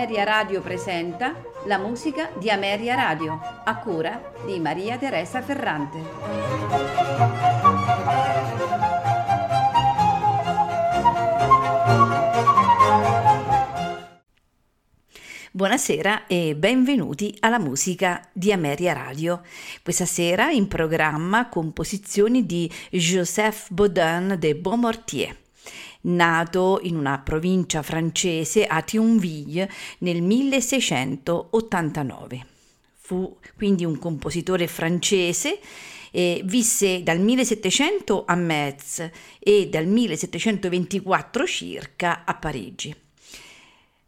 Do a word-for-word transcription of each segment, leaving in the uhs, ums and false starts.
Ameria Radio presenta la musica di Ameria Radio, a cura di Maria Teresa Ferrante. Buonasera e benvenuti alla musica di Ameria Radio. Questa sera in programma composizioni di Joseph Bodin de Boismortier. Nato in una provincia francese a Thionville nel milleseicentottantanove. Fu quindi un compositore francese e visse dal millesettecento a Metz e dal millesettecentoventiquattro circa a Parigi.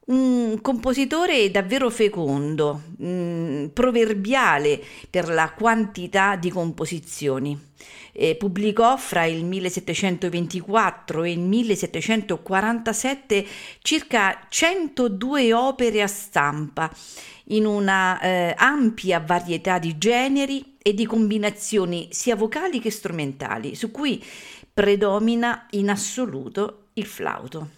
Un compositore davvero fecondo, mh, proverbiale per la quantità di composizioni. E pubblicò fra il millesettecentoventiquattro e il millesettecentoquarantasette circa centodue opere a stampa in una eh, ampia varietà di generi e di combinazioni sia vocali che strumentali, su cui predomina in assoluto il flauto.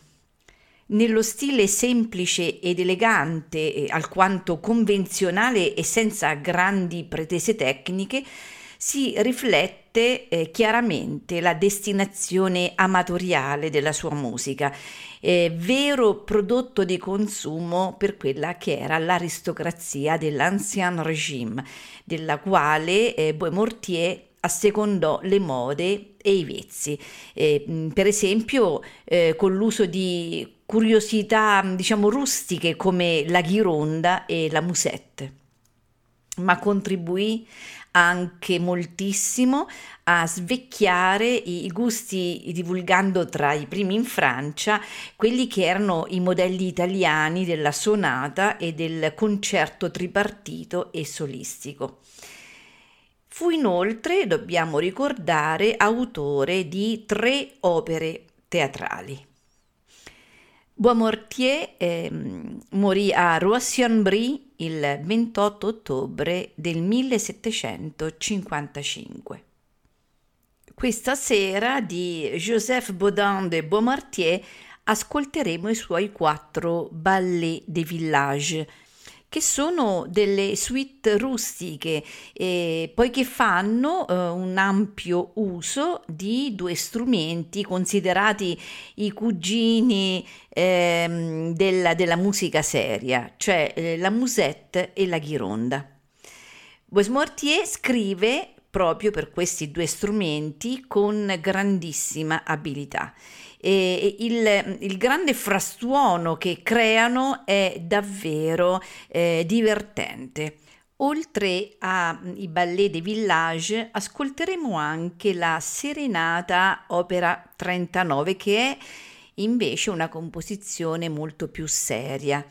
Nello stile semplice ed elegante, alquanto convenzionale e senza grandi pretese tecniche, si riflette eh, chiaramente la destinazione amatoriale della sua musica, eh, vero prodotto di consumo per quella che era l'aristocrazia dell'Ancien Régime, della quale eh, Boismortier assecondò le mode e i vizi, eh, per esempio eh, con l'uso di curiosità diciamo rustiche come la Ghironda e la Musette, ma contribuì anche moltissimo a svecchiare i gusti, divulgando tra i primi in Francia quelli che erano i modelli italiani della sonata e del concerto tripartito e solistico. Fu inoltre, dobbiamo ricordare, autore di tre opere teatrali. Boismortier eh, morì a Roissy-en Brie il ventotto ottobre del millesettecentocinquantacinque. Questa sera di Joseph Bodin de Boismortier ascolteremo i suoi quattro Ballets de Village, che sono delle suite rustiche, eh, poiché fanno eh, un ampio uso di due strumenti considerati i cugini eh, della, della musica seria, cioè eh, la Musette e la Ghironda. Boismortier scrive proprio per questi due strumenti con grandissima abilità. E il, il grande frastuono che creano è davvero eh, divertente. Oltre ai Ballets de Village ascolteremo anche la Serenata opera trentanove, che è invece una composizione molto più seria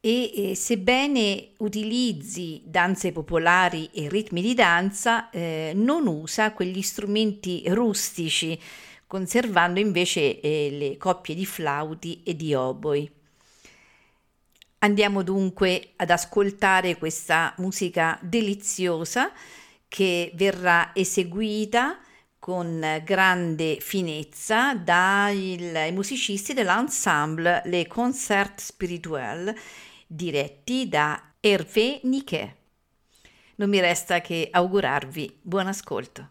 e eh, sebbene utilizzi danze popolari e ritmi di danza eh, non usa quegli strumenti rustici, conservando invece eh, le coppie di flauti e di oboi. Andiamo dunque ad ascoltare questa musica deliziosa che verrà eseguita con grande finezza dai musicisti dell'ensemble Les Concerts Spirituels, diretti da Hervé Niquet. Non mi resta che augurarvi buon ascolto.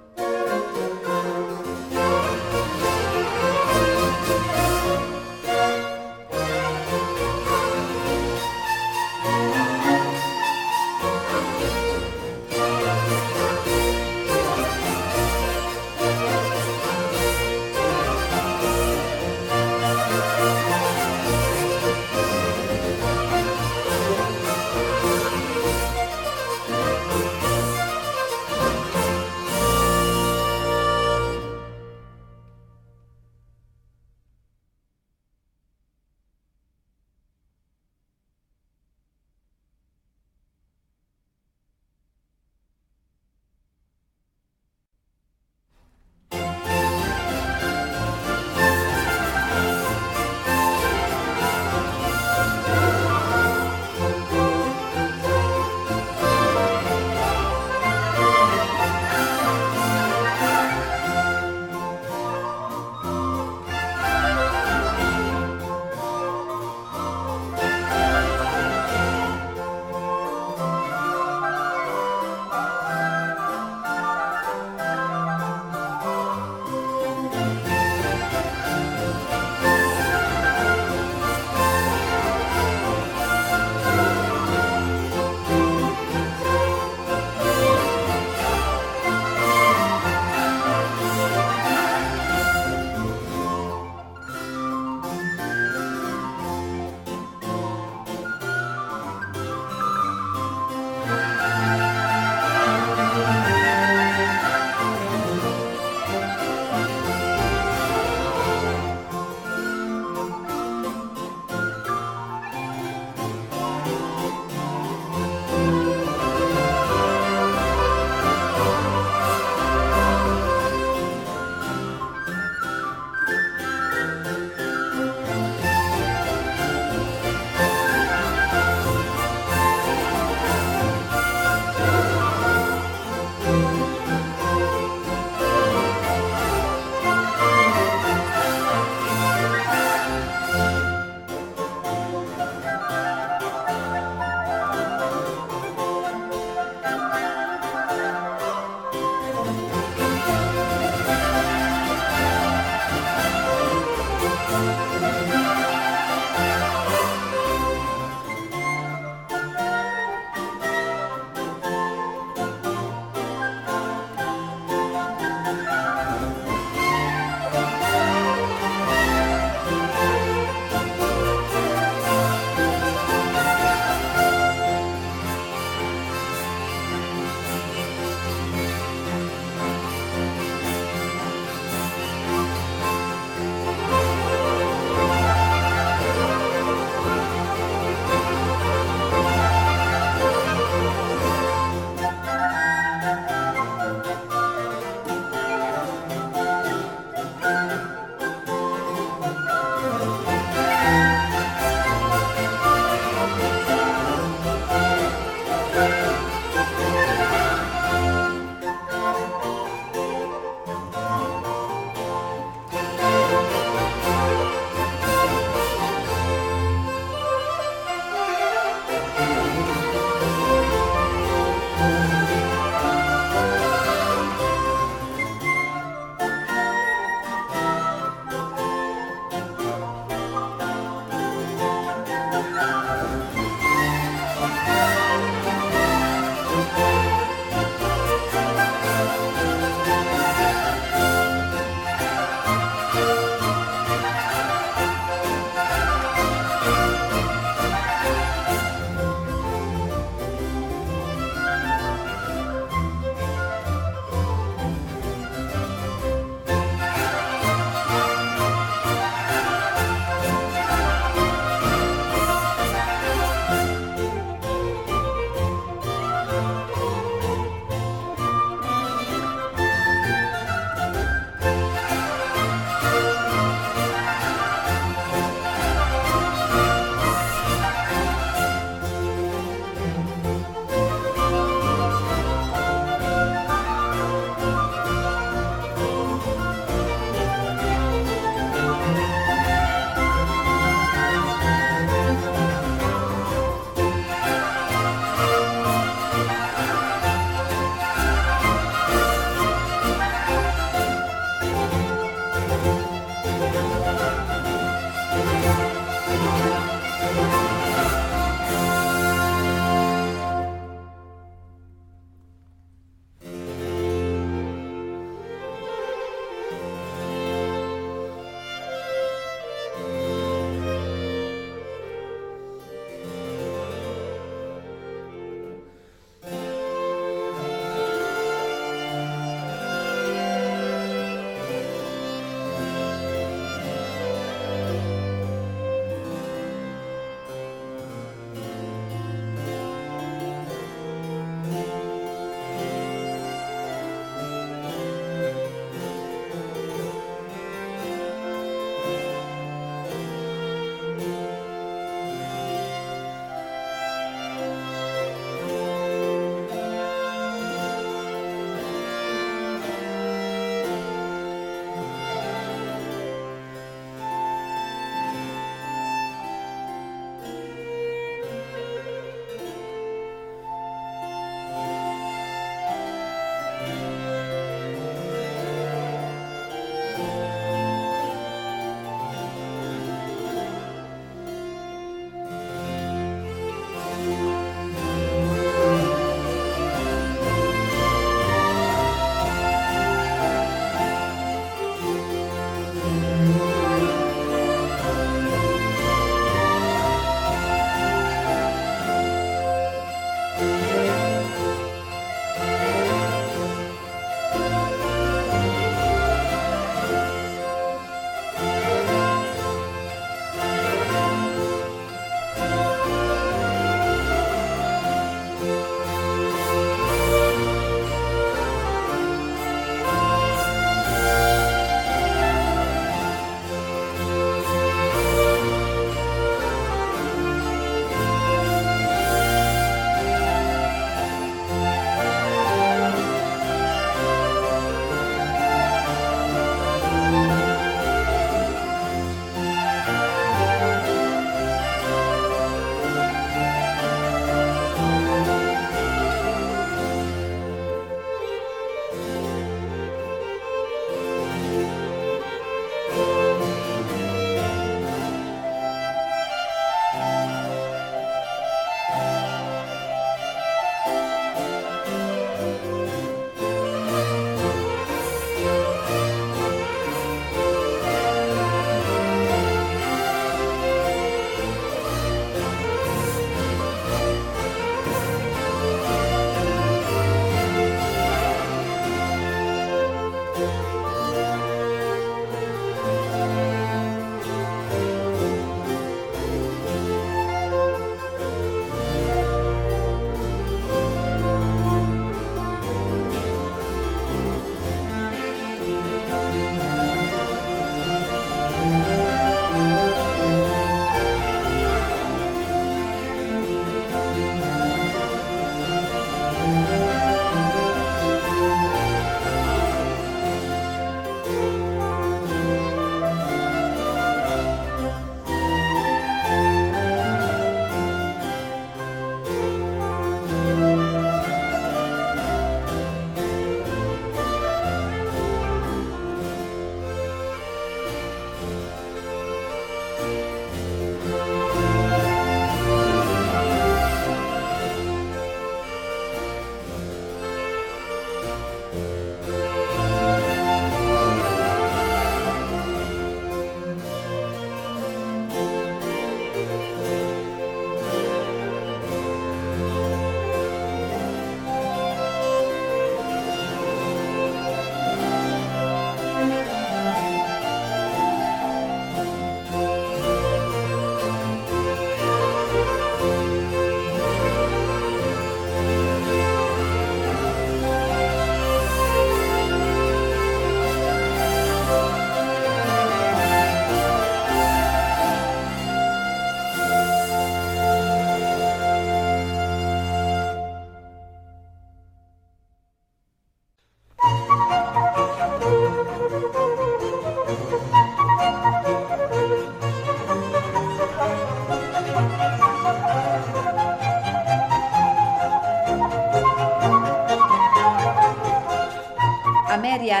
Ameria